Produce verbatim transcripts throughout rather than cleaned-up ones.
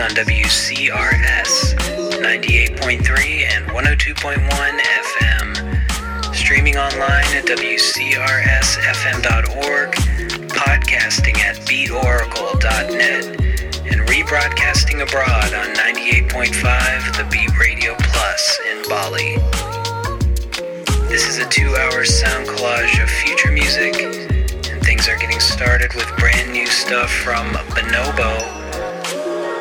on W C R S ninety-eight point three and one oh two point one F M, streaming online at W C R S F M dot org, podcasting at beat oracle dot net, and rebroadcasting abroad on ninety-eight point five The Beat Radio Plus in Bali. This is a two-hour sound collage of future music, and things are getting started with brand new stuff from Bonobo.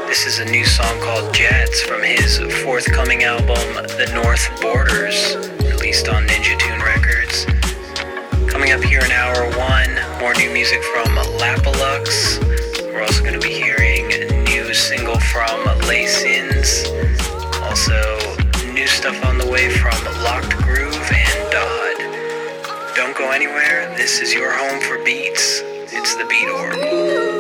This is a new song called Jets from his forthcoming album, The North Borders, released on Ninja Tune Records. Coming up here in hour one, more new music from Lapalux. We're also going to be hearing a new single from Les Sins. Also, new stuff on the way from Locked Groove and Dauwd. Don't go anywhere. This is your home for beats. It's the Beat Oracle.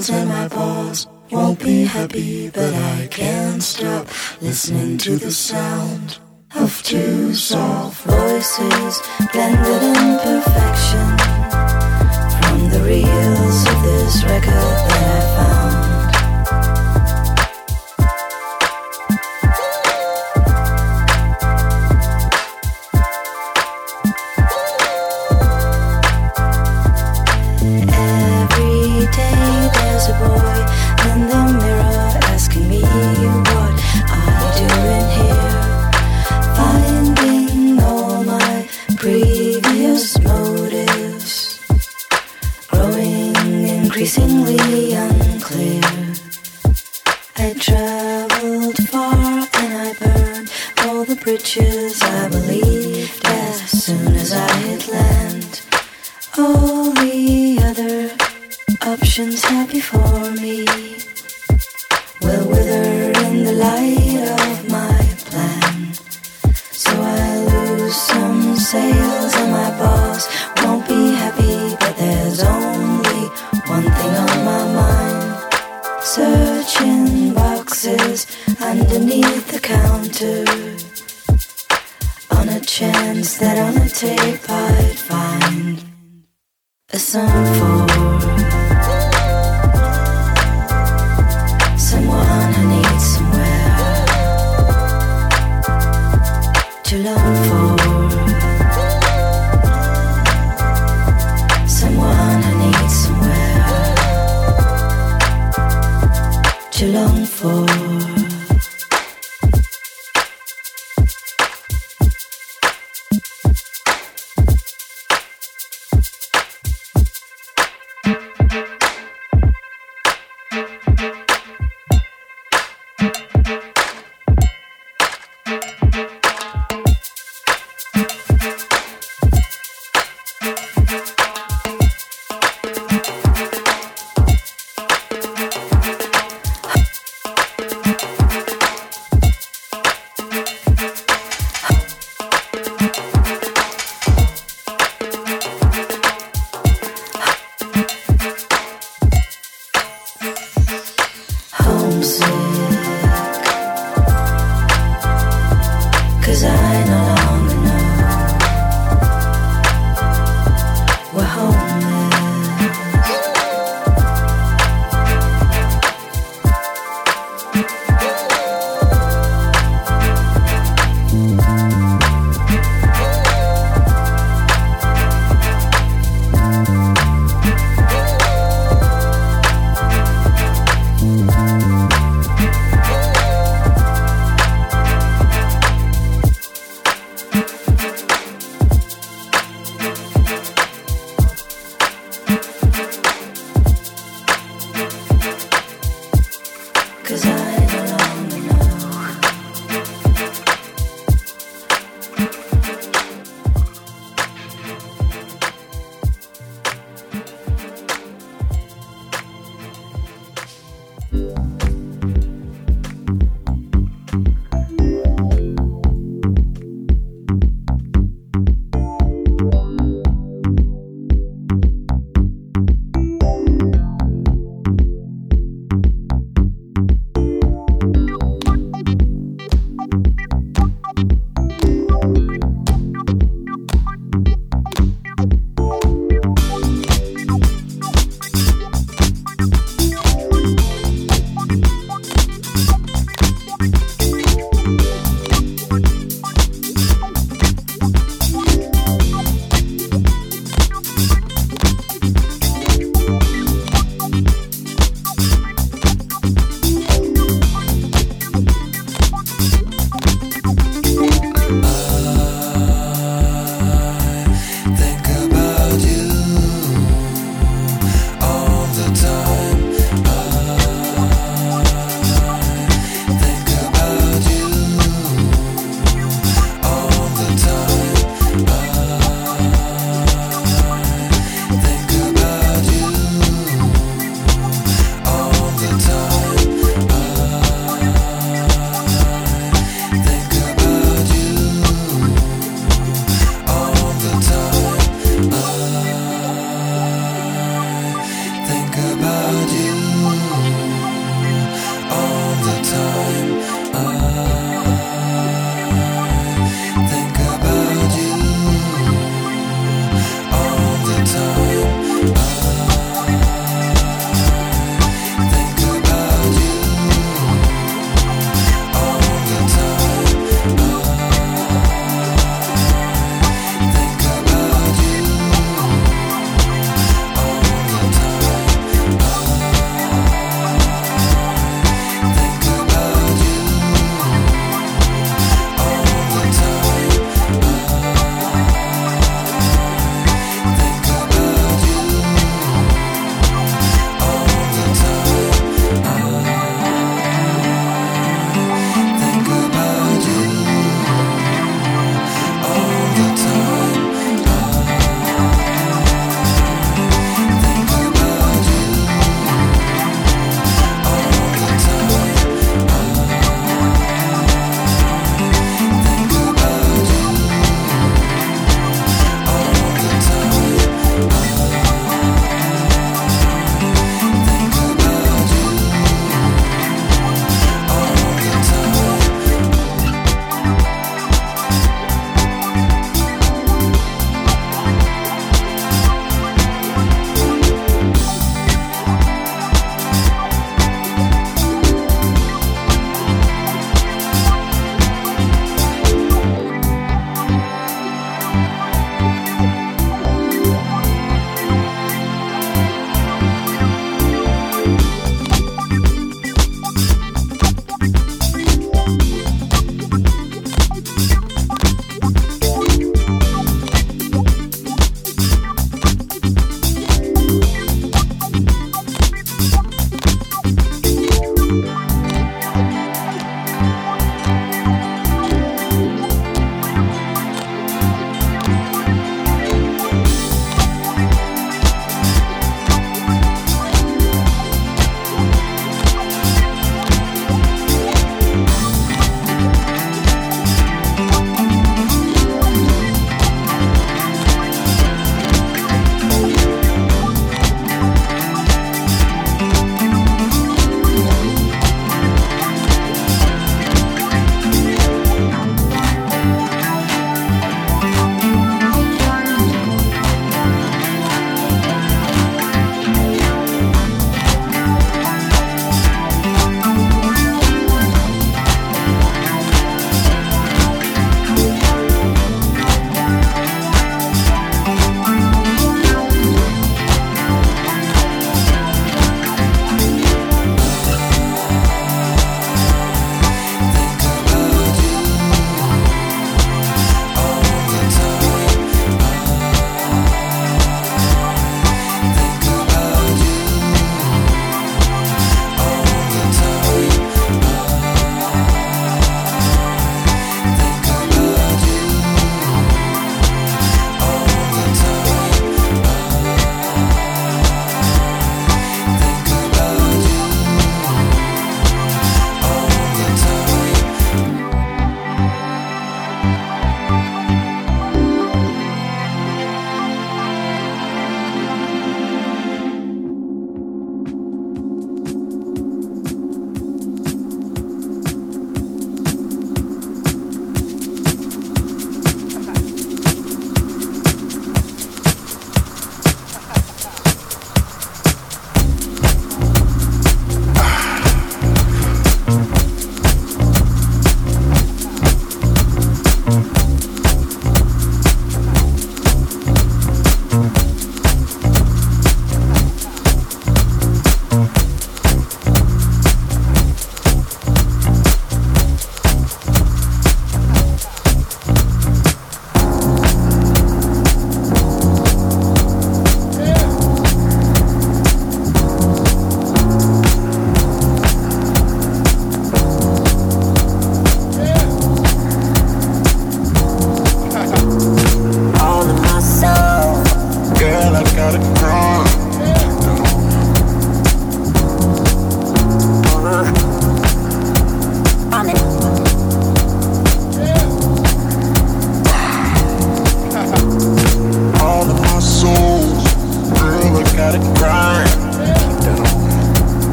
balls and my balls won't be happy, but I can't stop listening to the sound of two soft voices blended in perfection from the reels of this record that I found. Increasingly unclear, I traveled far and I burned all the bridges I believed. As soon as I hit land, all the other options had before me will wither in the light of my plan. So I lose some sails and my boss won't be happy, but there's only one thing on my mind, searching boxes underneath the counter, on a chance that on a tape I'd find a song for someone who needs somewhere to long for, someone who needs somewhere to long for.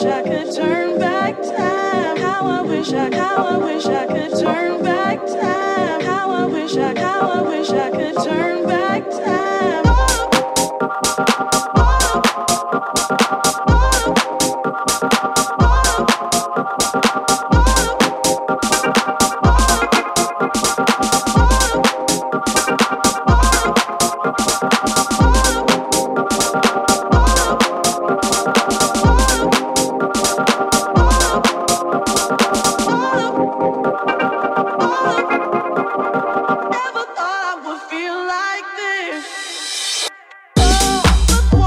wish I could turn back time. How I wish I, how I wish I could turn back time. How I wish I, how I wish I could turn back time. Never thought I would feel like this. Oh.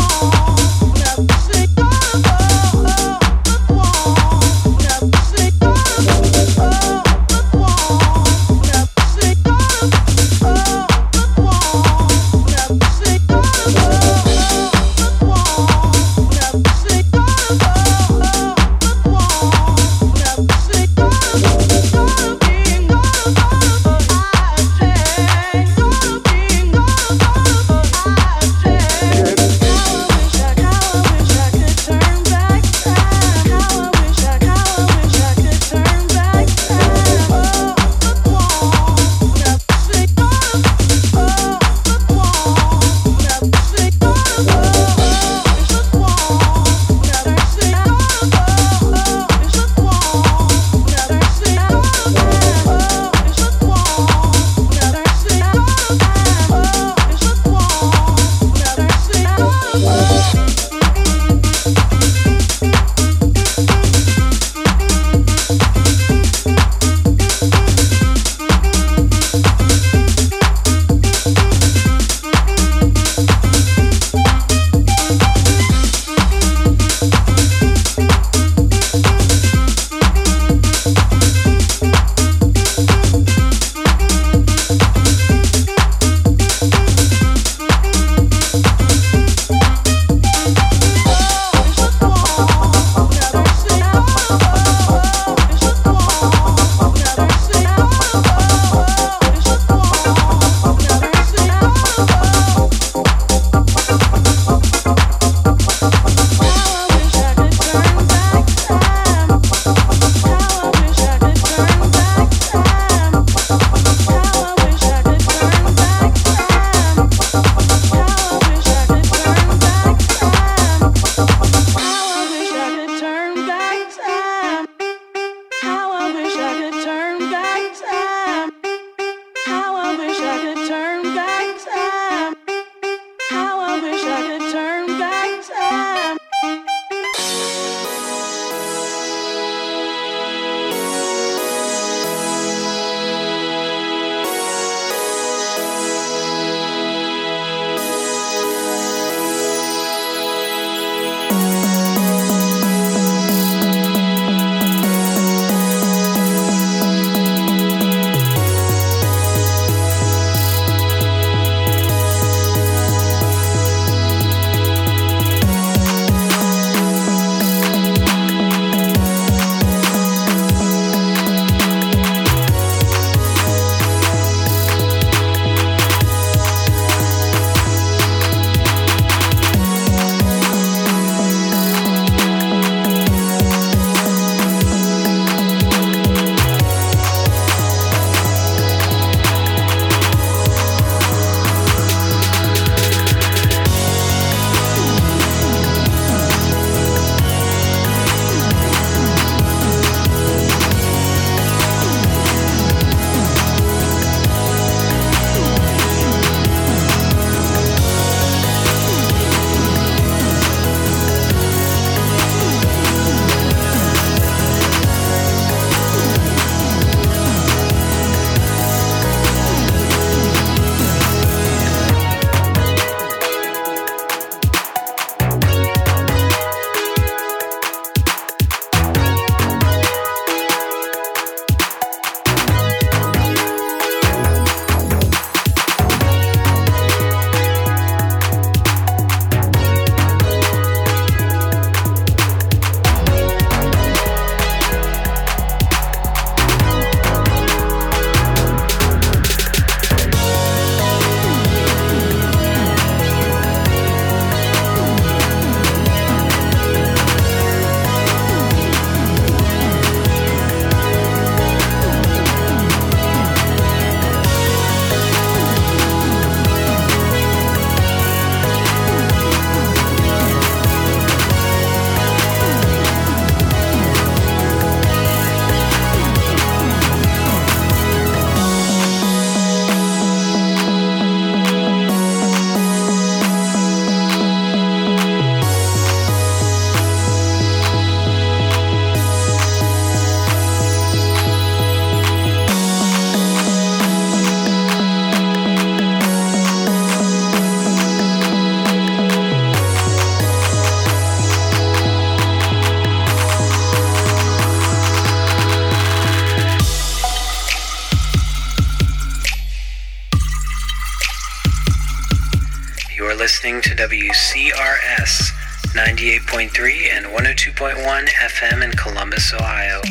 listening to W C R S ninety-eight point three and one oh two point one F M in Columbus, Ohio.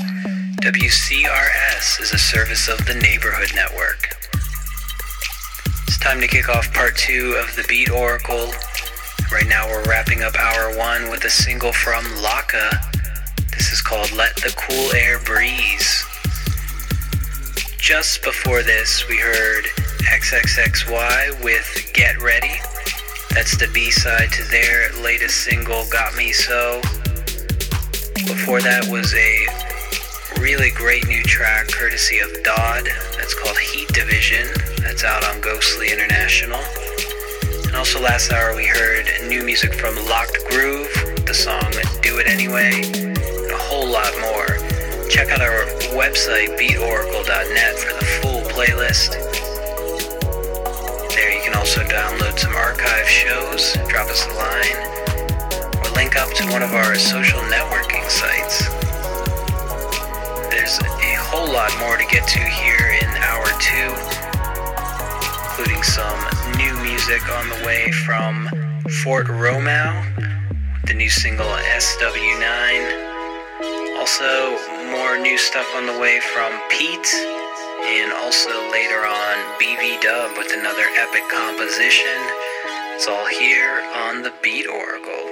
W C R S is a service of the Neighborhood Network. It's time to kick off part two of the Beat Oracle. Right now we're wrapping up hour one with a single from Laka. This is called Let the Cool Air Breeze. Just before this, we heard triple X Y with Get Ready. That's the B-side to their latest single, Got Me So. Before that was a really great new track, courtesy of Dauwd. That's called Heat Division. That's out on Ghostly International. And also last hour we heard new music from Locked Groove, the song Do It Anyway, and a whole lot more. Check out our website, beat oracle dot net, for the full playlist. There you can also download some archive shows, drop us a line, or link up to one of our social networking sites. There's a whole lot more to get to here in hour two, including some new music on the way from Fort Romeau, the new single S W nine. Also, more new stuff on the way from Pete, and also later on B V Dub with another epic composition. It's all here on the Beat Oracle.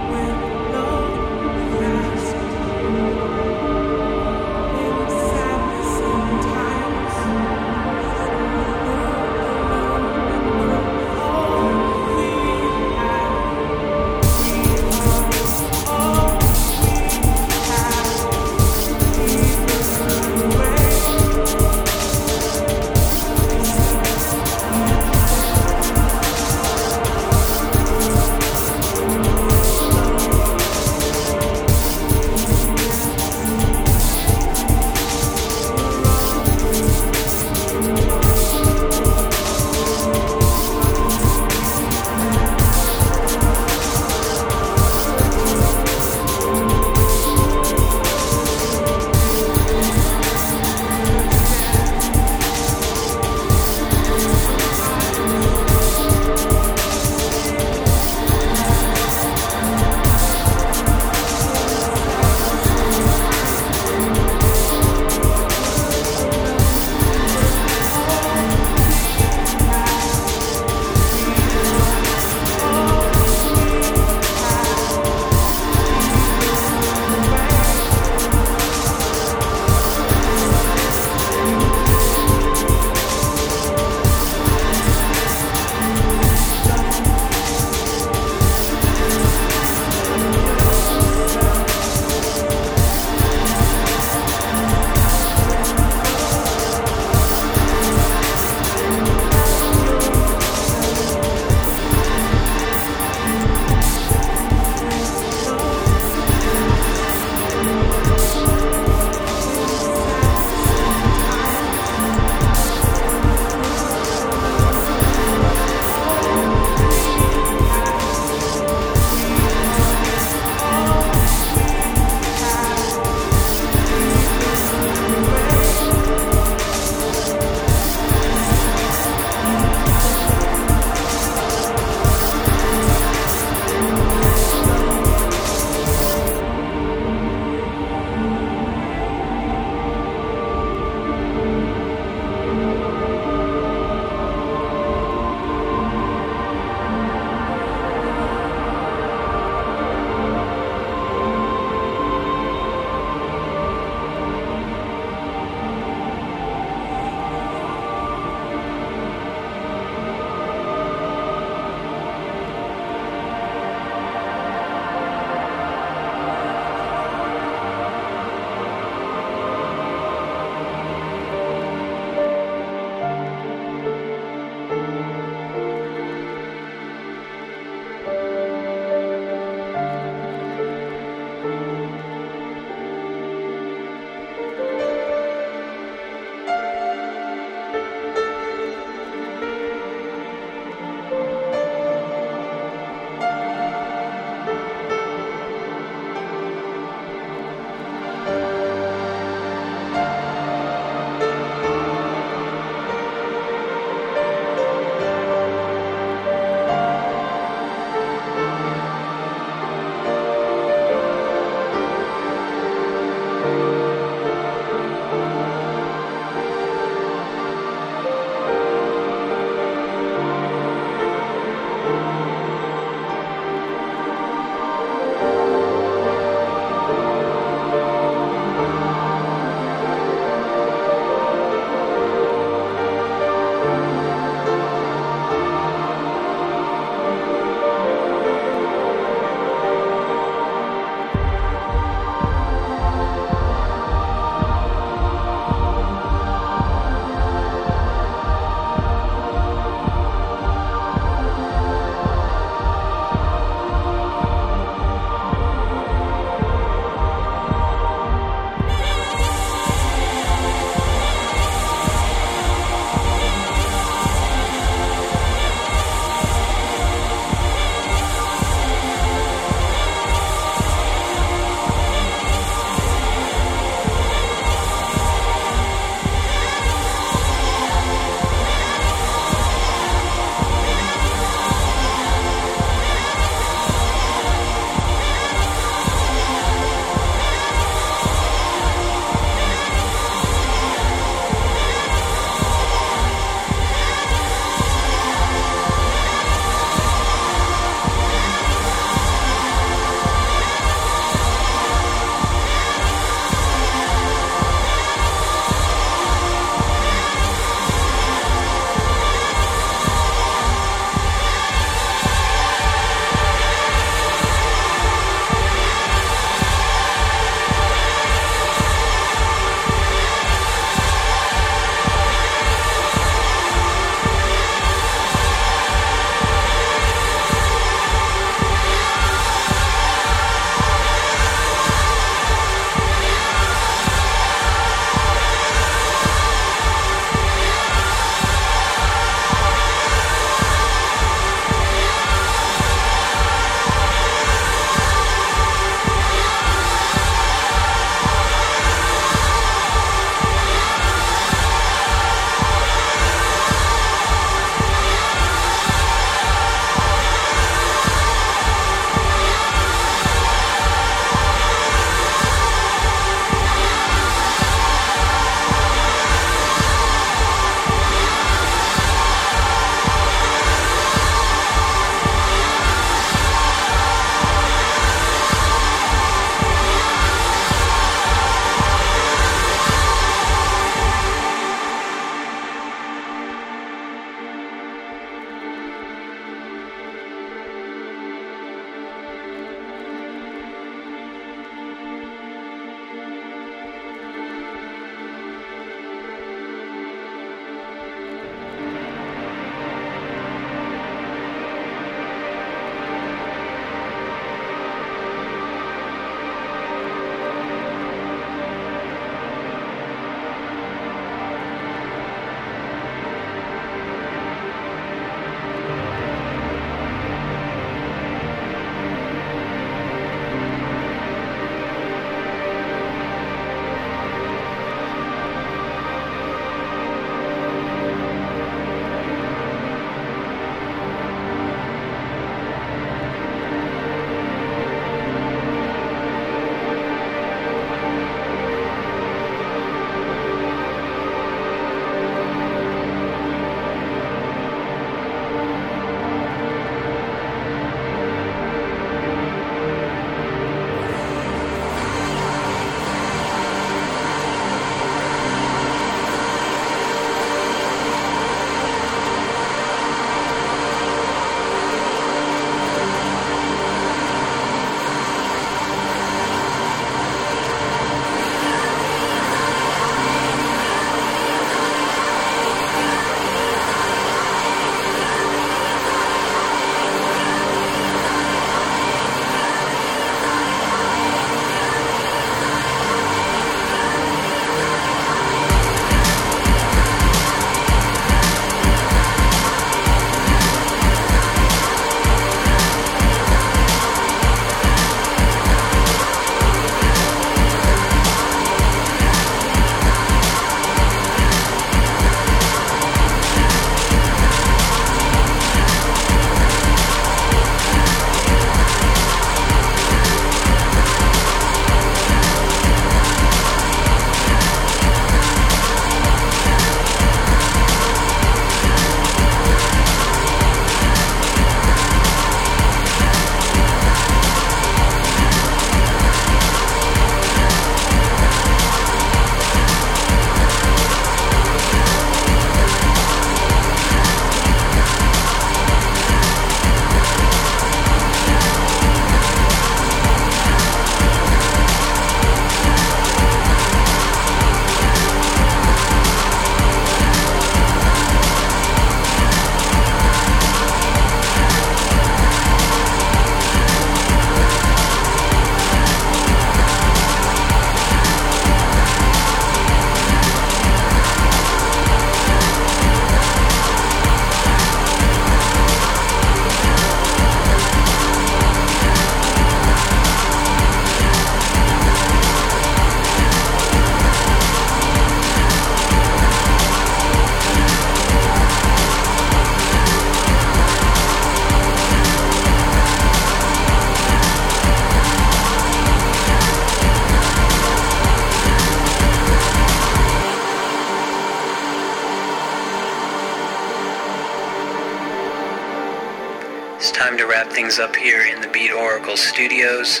it's time to wrap things up here in the Beat Oracle studios.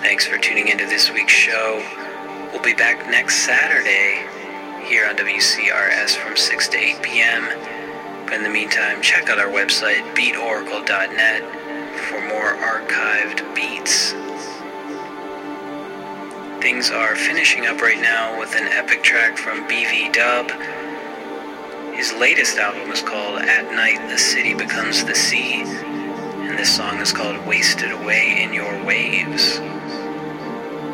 Thanks for tuning into this week's show. We'll be back next Saturday here on W C R S from six to eight p.m. But in the meantime, check out our website, beat oracle dot net, for more archived beats. Things are finishing up right now with an epic track from B V Dub. His latest album is called At Night the City Becomes the Sea, and this song is called Wasted Away in Your Waves.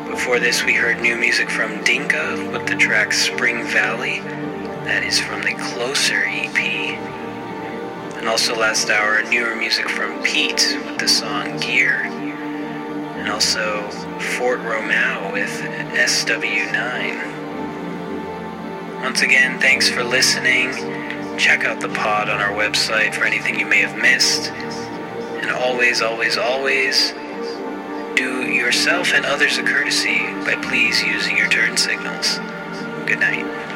Before this, we heard new music from Dinka with the track Spring Valley. That is from the Closer E P. And also last hour, newer music from Pete with the song Gear. And also Fort Romeau with S W nine. Once again, thanks for listening. Check out the pod on our website for anything you may have missed. And always, always, always, do yourself and others a courtesy by please using your turn signals. Good night.